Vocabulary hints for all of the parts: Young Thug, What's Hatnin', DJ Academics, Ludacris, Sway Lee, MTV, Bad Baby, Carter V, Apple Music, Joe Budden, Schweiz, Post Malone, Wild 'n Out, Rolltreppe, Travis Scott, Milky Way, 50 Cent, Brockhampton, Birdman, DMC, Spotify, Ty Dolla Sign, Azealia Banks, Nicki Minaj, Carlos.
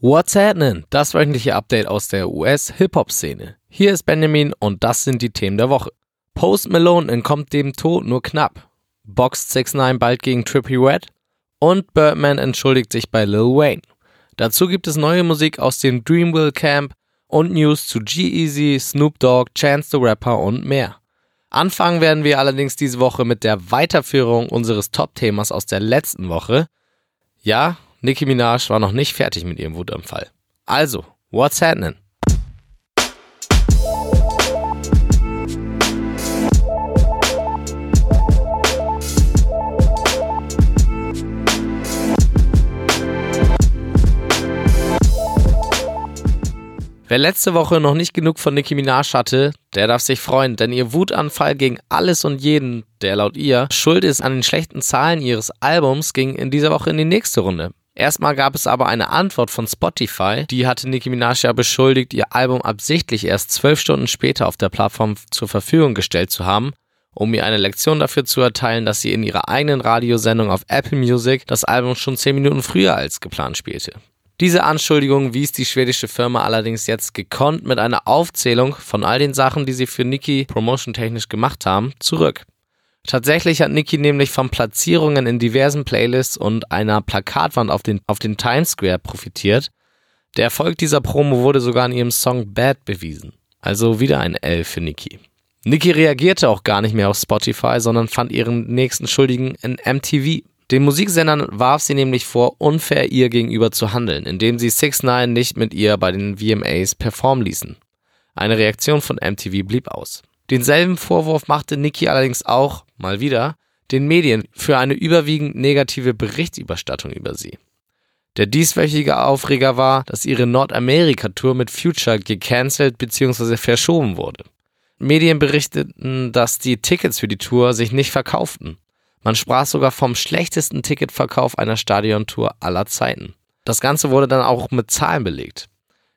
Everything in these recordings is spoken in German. What's Hatnin'? Das wöchentliche Update aus der US-Hip-Hop-Szene. Hier ist Benjamin und das sind die Themen der Woche. Post Malone entkommt dem Tod nur knapp. Boxt 6ix9ine bald gegen Trippie Redd. Und Birdman entschuldigt sich bei Lil Wayne. Dazu gibt es neue Musik aus dem Dreamville Camp und News zu G-Eazy, Snoop Dogg, Chance the Rapper und mehr. Anfangen werden wir allerdings diese Woche mit der Weiterführung unseres Top-Themas aus der letzten Woche. Ja, Nicki Minaj war noch nicht fertig mit ihrem Wutanfall. Also, what's happening? Wer letzte Woche noch nicht genug von Nicki Minaj hatte, der darf sich freuen, denn ihr Wutanfall gegen alles und jeden, der laut ihr schuld ist an den schlechten Zahlen ihres Albums, ging in dieser Woche in die nächste Runde. Erstmal gab es aber eine Antwort von Spotify, die hatte Nicki Minaj ja beschuldigt, ihr Album absichtlich erst 12 Stunden später auf der Plattform zur Verfügung gestellt zu haben, um ihr eine Lektion dafür zu erteilen, dass sie in ihrer eigenen Radiosendung auf Apple Music das Album schon 10 Minuten früher als geplant spielte. Diese Anschuldigung wies die schwedische Firma allerdings jetzt gekonnt mit einer Aufzählung von all den Sachen, die sie für Nicki promotion-technisch gemacht haben, zurück. Tatsächlich hat Nicki nämlich von Platzierungen in diversen Playlists und einer Plakatwand auf den Times Square profitiert. Der Erfolg dieser Promo wurde sogar in ihrem Song Bad bewiesen. Also wieder ein L für Nicki. Nicki reagierte auch gar nicht mehr auf Spotify, sondern fand ihren nächsten Schuldigen in MTV. Den Musiksendern warf sie nämlich vor, unfair ihr gegenüber zu handeln, indem sie 6ix9ine nicht mit ihr bei den VMAs performen ließen. Eine Reaktion von MTV blieb aus. Denselben Vorwurf machte Nicki allerdings auch, mal wieder, den Medien für eine überwiegend negative Berichterstattung über sie. Der dieswöchige Aufreger war, dass ihre Nordamerika-Tour mit Future gecancelt bzw. verschoben wurde. Medien berichteten, dass die Tickets für die Tour sich nicht verkauften. Man sprach sogar vom schlechtesten Ticketverkauf einer Stadiontour aller Zeiten. Das Ganze wurde dann auch mit Zahlen belegt.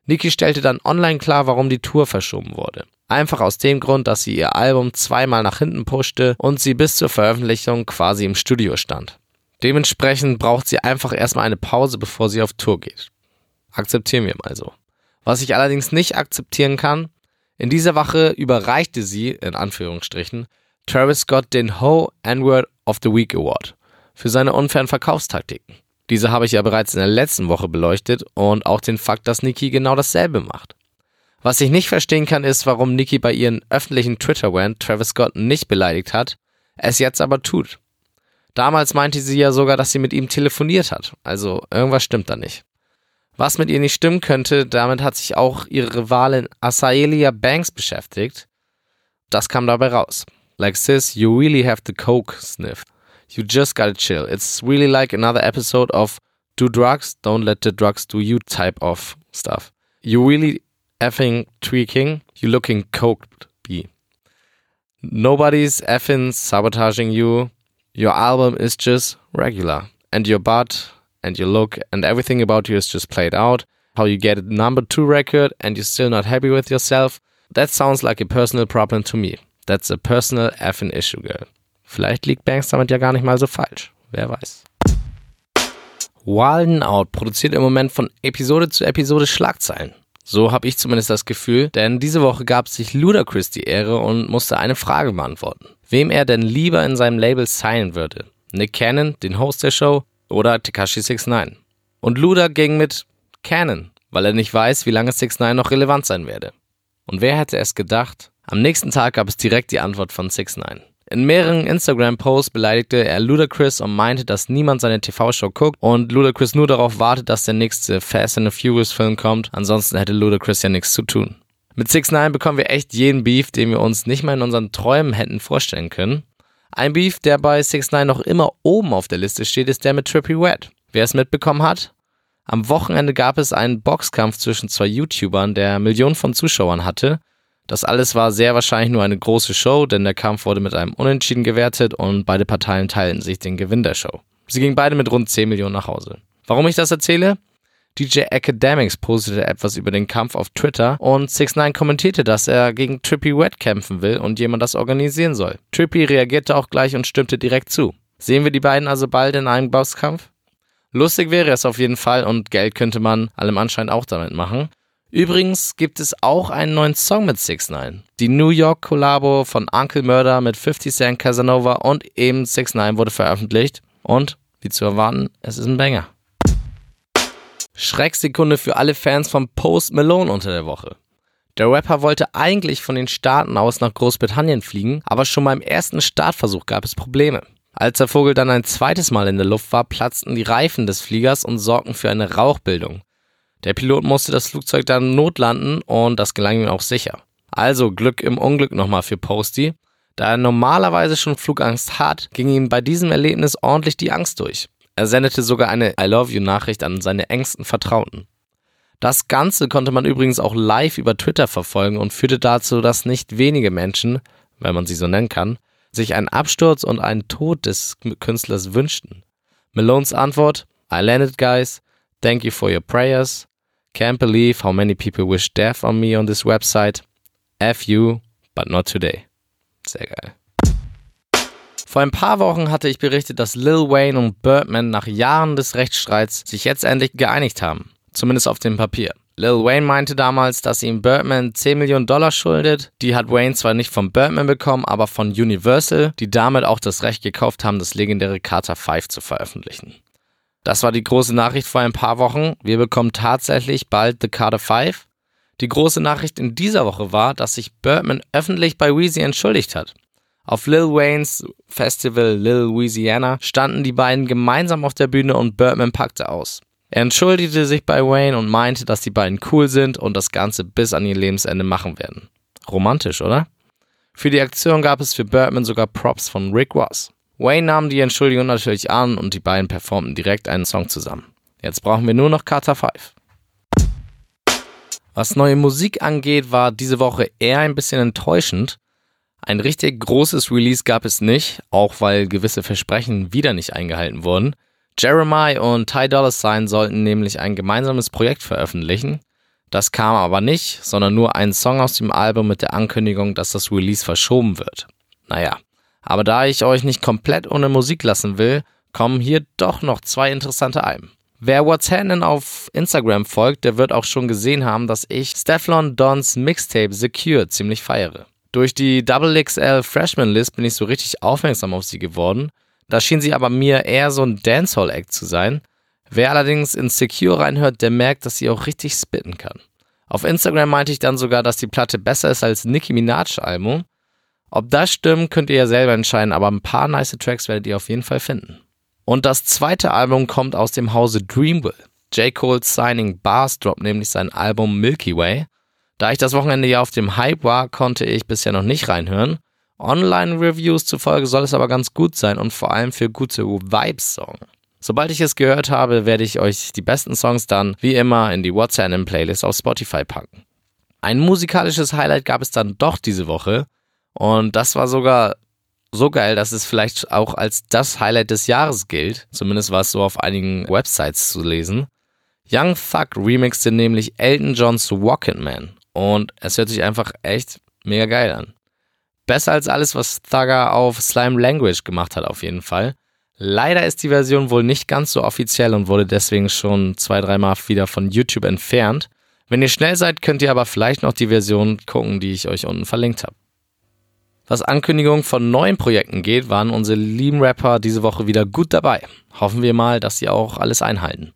Nicki stellte dann online klar, warum die Tour verschoben wurde. Einfach aus dem Grund, dass sie ihr Album zweimal nach hinten pushte und sie bis zur Veröffentlichung quasi im Studio stand. Dementsprechend braucht sie einfach erstmal eine Pause, bevor sie auf Tour geht. Akzeptieren wir mal so. Was ich allerdings nicht akzeptieren kann, in dieser Woche überreichte sie, in Anführungsstrichen, Travis Scott den Ho N-Word of the Week Award für seine unfairen Verkaufstaktiken. Diese habe ich ja bereits in der letzten Woche beleuchtet und auch den Fakt, dass Nicki genau dasselbe macht. Was ich nicht verstehen kann, ist, warum Nicki bei ihren öffentlichen Twitter-Rant Travis Scott nicht beleidigt hat, es jetzt aber tut. Damals meinte sie ja sogar, dass sie mit ihm telefoniert hat, also irgendwas stimmt da nicht. Was mit ihr nicht stimmen könnte, damit hat sich auch ihre Rivalin Azealia Banks beschäftigt. Das kam dabei raus. Like, sis, you really have the coke sniff. You just gotta chill. It's really like another episode of do drugs, don't let the drugs do you type of stuff. You really effing tweaking, you looking coked, B. Nobody's effing sabotaging you. Your album is just regular. And your butt and your look and everything about you is just played out. How you get a number 2 record and you're still not happy with yourself. That sounds like a personal problem to me. That's a personal effing issue, girl. Vielleicht liegt Banks damit ja gar nicht mal so falsch. Wer weiß. Wild 'n Out produziert im Moment von Episode zu Episode Schlagzeilen. So habe ich zumindest das Gefühl, denn diese Woche gab sich Ludacris die Ehre und musste eine Frage beantworten. Wem er denn lieber in seinem Label signen würde? Nick Cannon, den Host der Show, oder Tekashi 6ix9ine? Und Luda ging mit Cannon, weil er nicht weiß, wie lange 6ix9ine noch relevant sein werde. Und wer hätte es gedacht? Am nächsten Tag gab es direkt die Antwort von 6ix9ine. In mehreren Instagram-Posts beleidigte er Ludacris und meinte, dass niemand seine TV-Show guckt und Ludacris nur darauf wartet, dass der nächste Fast and the Furious-Film kommt, ansonsten hätte Ludacris ja nichts zu tun. Mit 6ix9ine bekommen wir echt jeden Beef, den wir uns nicht mal in unseren Träumen hätten vorstellen können. Ein Beef, der bei 6ix9ine noch immer oben auf der Liste steht, ist der mit Trippie Redd. Wer es mitbekommen hat? Am Wochenende gab es einen Boxkampf zwischen zwei YouTubern, der Millionen von Zuschauern hatte. Das alles war sehr wahrscheinlich nur eine große Show, denn der Kampf wurde mit einem Unentschieden gewertet und beide Parteien teilten sich den Gewinn der Show. Sie gingen beide mit rund 10 Millionen nach Hause. Warum ich das erzähle? DJ Academics postete etwas über den Kampf auf Twitter und 6ix9ine kommentierte, dass er gegen Trippie Redd kämpfen will und jemand das organisieren soll. Trippie reagierte auch gleich und stimmte direkt zu. Sehen wir die beiden also bald in einem Boxkampf? Lustig wäre es auf jeden Fall und Geld könnte man allem Anschein auch damit machen. Übrigens gibt es auch einen neuen Song mit 6ix9ine. Die New York-Kollabo von Uncle Murder mit 50 Cent, Casanova und eben 6ix9ine wurde veröffentlicht. Und, wie zu erwarten, es ist ein Banger. Schrecksekunde für alle Fans von Post Malone unter der Woche. Der Rapper wollte eigentlich von den Staaten aus nach Großbritannien fliegen, aber schon beim ersten Startversuch gab es Probleme. Als der Vogel dann ein zweites Mal in der Luft war, platzten die Reifen des Fliegers und sorgten für eine Rauchbildung. Der Pilot musste das Flugzeug dann notlanden und das gelang ihm auch sicher. Also Glück im Unglück nochmal für Posty. Da er normalerweise schon Flugangst hat, ging ihm bei diesem Erlebnis ordentlich die Angst durch. Er sendete sogar eine I-Love-You-Nachricht an seine engsten Vertrauten. Das Ganze konnte man übrigens auch live über Twitter verfolgen und führte dazu, dass nicht wenige Menschen, wenn man sie so nennen kann, sich einen Absturz und einen Tod des Künstlers wünschten. Malones Antwort: I landed, guys. Thank you for your prayers. Can't believe how many people wish death on me on this website. F you, but not today. Sehr geil. Vor ein paar Wochen hatte ich berichtet, dass Lil Wayne und Birdman nach Jahren des Rechtsstreits sich jetzt endlich geeinigt haben. Zumindest auf dem Papier. Lil Wayne meinte damals, dass ihm Birdman $10 Millionen schuldet. Die hat Wayne zwar nicht von Birdman bekommen, aber von Universal, die damit auch das Recht gekauft haben, das legendäre Carter V zu veröffentlichen. Das war die große Nachricht vor ein paar Wochen. Wir bekommen tatsächlich bald The Carter V. Die große Nachricht in dieser Woche war, dass sich Birdman öffentlich bei Weezy entschuldigt hat. Auf Lil Waynes Festival Lil Weezyana standen die beiden gemeinsam auf der Bühne und Birdman packte aus. Er entschuldigte sich bei Wayne und meinte, dass die beiden cool sind und das Ganze bis an ihr Lebensende machen werden. Romantisch, oder? Für die Aktion gab es für Birdman sogar Props von Rick Ross. Wayne nahm die Entschuldigung natürlich an und die beiden performten direkt einen Song zusammen. Jetzt brauchen wir nur noch Carter V. Was neue Musik angeht, war diese Woche eher ein bisschen enttäuschend. Ein richtig großes Release gab es nicht, auch weil gewisse Versprechen wieder nicht eingehalten wurden. Jeremiah und Ty Dolla Sign sollten nämlich ein gemeinsames Projekt veröffentlichen. Das kam aber nicht, sondern nur ein Song aus dem Album mit der Ankündigung, dass das Release verschoben wird. Naja. Aber da ich euch nicht komplett ohne Musik lassen will, kommen hier doch noch zwei interessante Alben. Wer What's Hatnin' auf Instagram folgt, der wird auch schon gesehen haben, dass ich Stefflon Dons Mixtape Secure ziemlich feiere. Durch die XXL Freshman List bin ich so richtig aufmerksam auf sie geworden. Da schien sie aber mir eher so ein Dancehall-Act zu sein. Wer allerdings in Secure reinhört, der merkt, dass sie auch richtig spitten kann. Auf Instagram meinte ich dann sogar, dass die Platte besser ist als Nicki Minaj Album. Ob das stimmt, könnt ihr ja selber entscheiden, aber ein paar nice Tracks werdet ihr auf jeden Fall finden. Und das zweite Album kommt aus dem Hause Dreamville. J. Cole's Signing Bars droppt nämlich sein Album Milky Way. Da ich das Wochenende ja auf dem Hype war, konnte ich bisher noch nicht reinhören. Online-Reviews zufolge soll es aber ganz gut sein und vor allem für gute Vibes sorgen. Sobald ich es gehört habe, werde ich euch die besten Songs dann, wie immer, in die What's Hatnin' Playlist auf Spotify packen. Ein musikalisches Highlight gab es dann doch diese Woche. Und das war sogar so geil, dass es vielleicht auch als das Highlight des Jahres gilt. Zumindest war es so auf einigen Websites zu lesen. Young Thug remixte nämlich Elton Johns Walkin' Man. Und es hört sich einfach echt mega geil an. Besser als alles, was Thugger auf Slime Language gemacht hat auf jeden Fall. Leider ist die Version wohl nicht ganz so offiziell und wurde deswegen schon 2-3 Mal wieder von YouTube entfernt. Wenn ihr schnell seid, könnt ihr aber vielleicht noch die Version gucken, die ich euch unten verlinkt habe. Was Ankündigungen von neuen Projekten geht, waren unsere lieben Rapper diese Woche wieder gut dabei. Hoffen wir mal, dass sie auch alles einhalten.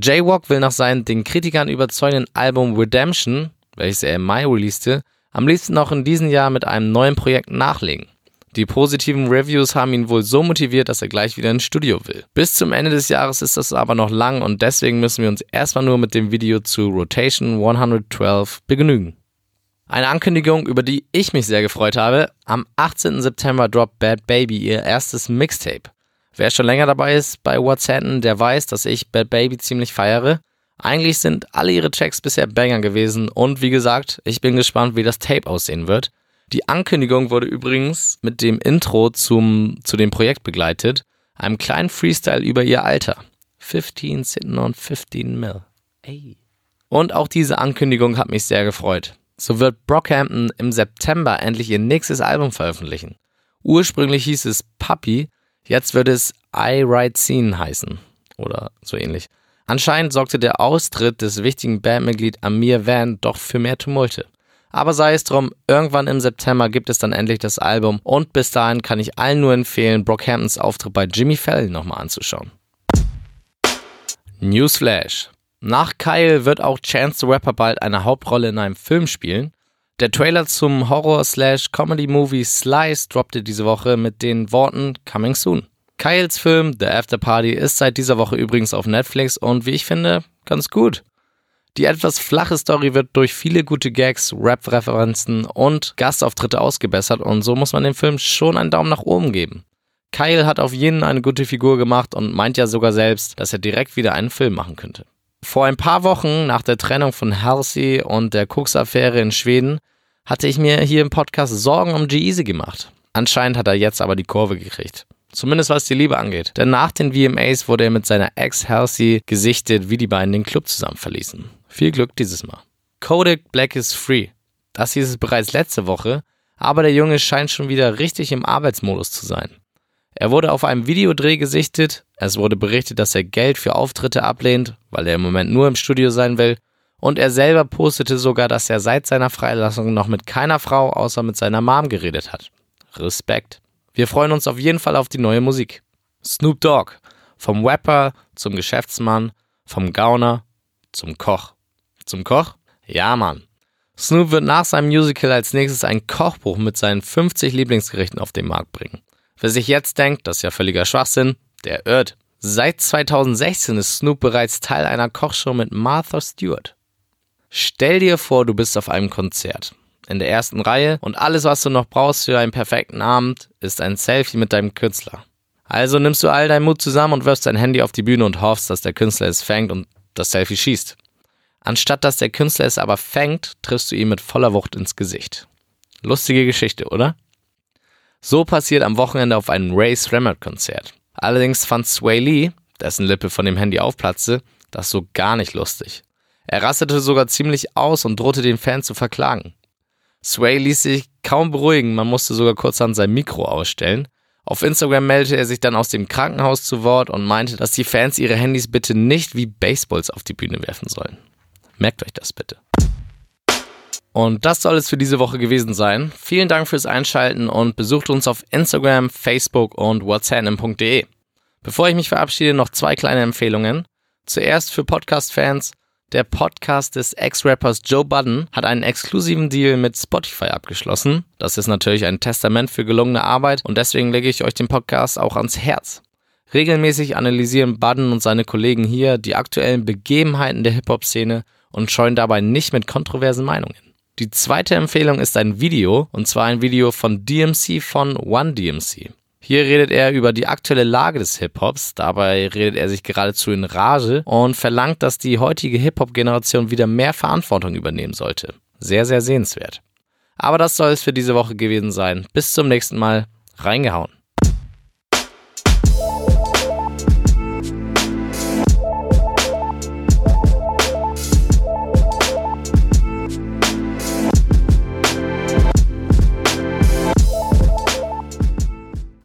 J-Walk will nach seinem den Kritikern überzeugenden Album Redemption, welches er im Mai releaste, am liebsten noch in diesem Jahr mit einem neuen Projekt nachlegen. Die positiven Reviews haben ihn wohl so motiviert, dass er gleich wieder ins Studio will. Bis zum Ende des Jahres ist das aber noch lang und deswegen müssen wir uns erstmal nur mit dem Video zu Rotation 112 begnügen. Eine Ankündigung, über die ich mich sehr gefreut habe. Am 18. September droppt Bad Baby ihr erstes Mixtape. Wer schon länger dabei ist bei What's Hatnin', der weiß, dass ich Bad Baby ziemlich feiere. Eigentlich sind alle ihre Tracks bisher Banger gewesen und wie gesagt, ich bin gespannt, wie das Tape aussehen wird. Die Ankündigung wurde übrigens mit dem Intro zu dem Projekt begleitet, einem kleinen Freestyle über ihr Alter. 15 sitting on 15 mil. Ey. Und auch diese Ankündigung hat mich sehr gefreut. So wird Brockhampton im September endlich ihr nächstes Album veröffentlichen. Ursprünglich hieß es Puppy, jetzt wird es I Write Scene heißen. oder so ähnlich. Anscheinend sorgte der Austritt des wichtigen Bandmitglied Amir Van doch für mehr Tumulte. Aber sei es drum, irgendwann im September gibt es dann endlich das Album und bis dahin kann ich allen nur empfehlen, Brockhamptons Auftritt bei Jimmy Fallon nochmal anzuschauen. Newsflash. Nach Kyle wird auch Chance the Rapper bald eine Hauptrolle in einem Film spielen. Der Trailer zum Horror-/Comedy-Movie Slice droppte diese Woche mit den Worten Coming Soon. Kyles Film The After Party ist seit dieser Woche übrigens auf Netflix und wie ich finde, ganz gut. Die etwas flache Story wird durch viele gute Gags, Rap-Referenzen und Gastauftritte ausgebessert und so muss man dem Film schon einen Daumen nach oben geben. Kyle hat auf jeden eine gute Figur gemacht und meint ja sogar selbst, dass er direkt wieder einen Film machen könnte. Vor ein paar Wochen nach der Trennung von Halsey und der Koks-Affäre in Schweden hatte ich mir hier im Podcast Sorgen um G-Eazy gemacht. Anscheinend hat er jetzt aber die Kurve gekriegt. Zumindest was die Liebe angeht. Denn nach den VMAs wurde er mit seiner Ex Halsey gesichtet, wie die beiden den Club zusammen verließen. Viel Glück dieses Mal. Kodak Black is free. Das hieß es bereits letzte Woche, aber der Junge scheint schon wieder richtig im Arbeitsmodus zu sein. Er wurde auf einem Videodreh gesichtet, es wurde berichtet, dass er Geld für Auftritte ablehnt, weil er im Moment nur im Studio sein will und er selber postete sogar, dass er seit seiner Freilassung noch mit keiner Frau außer mit seiner Mom geredet hat. Respekt. Wir freuen uns auf jeden Fall auf die neue Musik. Snoop Dogg, vom Rapper zum Geschäftsmann, vom Gauner zum Koch. Zum Koch? Ja, Mann. Snoop wird nach seinem Musical als nächstes ein Kochbuch mit seinen 50 Lieblingsgerichten auf den Markt bringen. Wer sich jetzt denkt, das ist ja völliger Schwachsinn, der irrt. Seit 2016 ist Snoop bereits Teil einer Kochshow mit Martha Stewart. Stell dir vor, du bist auf einem Konzert in der ersten Reihe und alles, was du noch brauchst für einen perfekten Abend, ist ein Selfie mit deinem Künstler. Also nimmst du all deinen Mut zusammen und wirfst dein Handy auf die Bühne und hoffst, dass der Künstler es fängt und das Selfie schießt. Anstatt dass der Künstler es aber fängt, triffst du ihn mit voller Wucht ins Gesicht. Lustige Geschichte, oder? So passiert am Wochenende auf einem Ray Sremmurd-Konzert. Allerdings fand Sway Lee, dessen Lippe von dem Handy aufplatzte, das so gar nicht lustig. Er rastete sogar ziemlich aus und drohte den Fan zu verklagen. Sway ließ sich kaum beruhigen, man musste sogar kurzerhand sein Mikro ausstellen. Auf Instagram meldete er sich dann aus dem Krankenhaus zu Wort und meinte, dass die Fans ihre Handys bitte nicht wie Baseballs auf die Bühne werfen sollen. Merkt euch das bitte. Und das soll es für diese Woche gewesen sein. Vielen Dank fürs Einschalten und besucht uns auf Instagram, Facebook und whatshatnin.de. Bevor ich mich verabschiede, noch zwei kleine Empfehlungen. Zuerst für Podcast-Fans. Der Podcast des Ex-Rappers Joe Budden hat einen exklusiven Deal mit Spotify abgeschlossen. Das ist natürlich ein Testament für gelungene Arbeit und deswegen lege ich euch den Podcast auch ans Herz. Regelmäßig analysieren Budden und seine Kollegen hier die aktuellen Begebenheiten der Hip-Hop-Szene und scheuen dabei nicht mit kontroversen Meinungen. Die zweite Empfehlung ist ein Video, und zwar ein Video von DMC von One DMC. Hier redet er über die aktuelle Lage des Hip-Hops, dabei redet er sich geradezu in Rage und verlangt, dass die heutige Hip-Hop-Generation wieder mehr Verantwortung übernehmen sollte. Sehr, sehr sehenswert. Aber das soll es für diese Woche gewesen sein. Bis zum nächsten Mal. Reingehauen.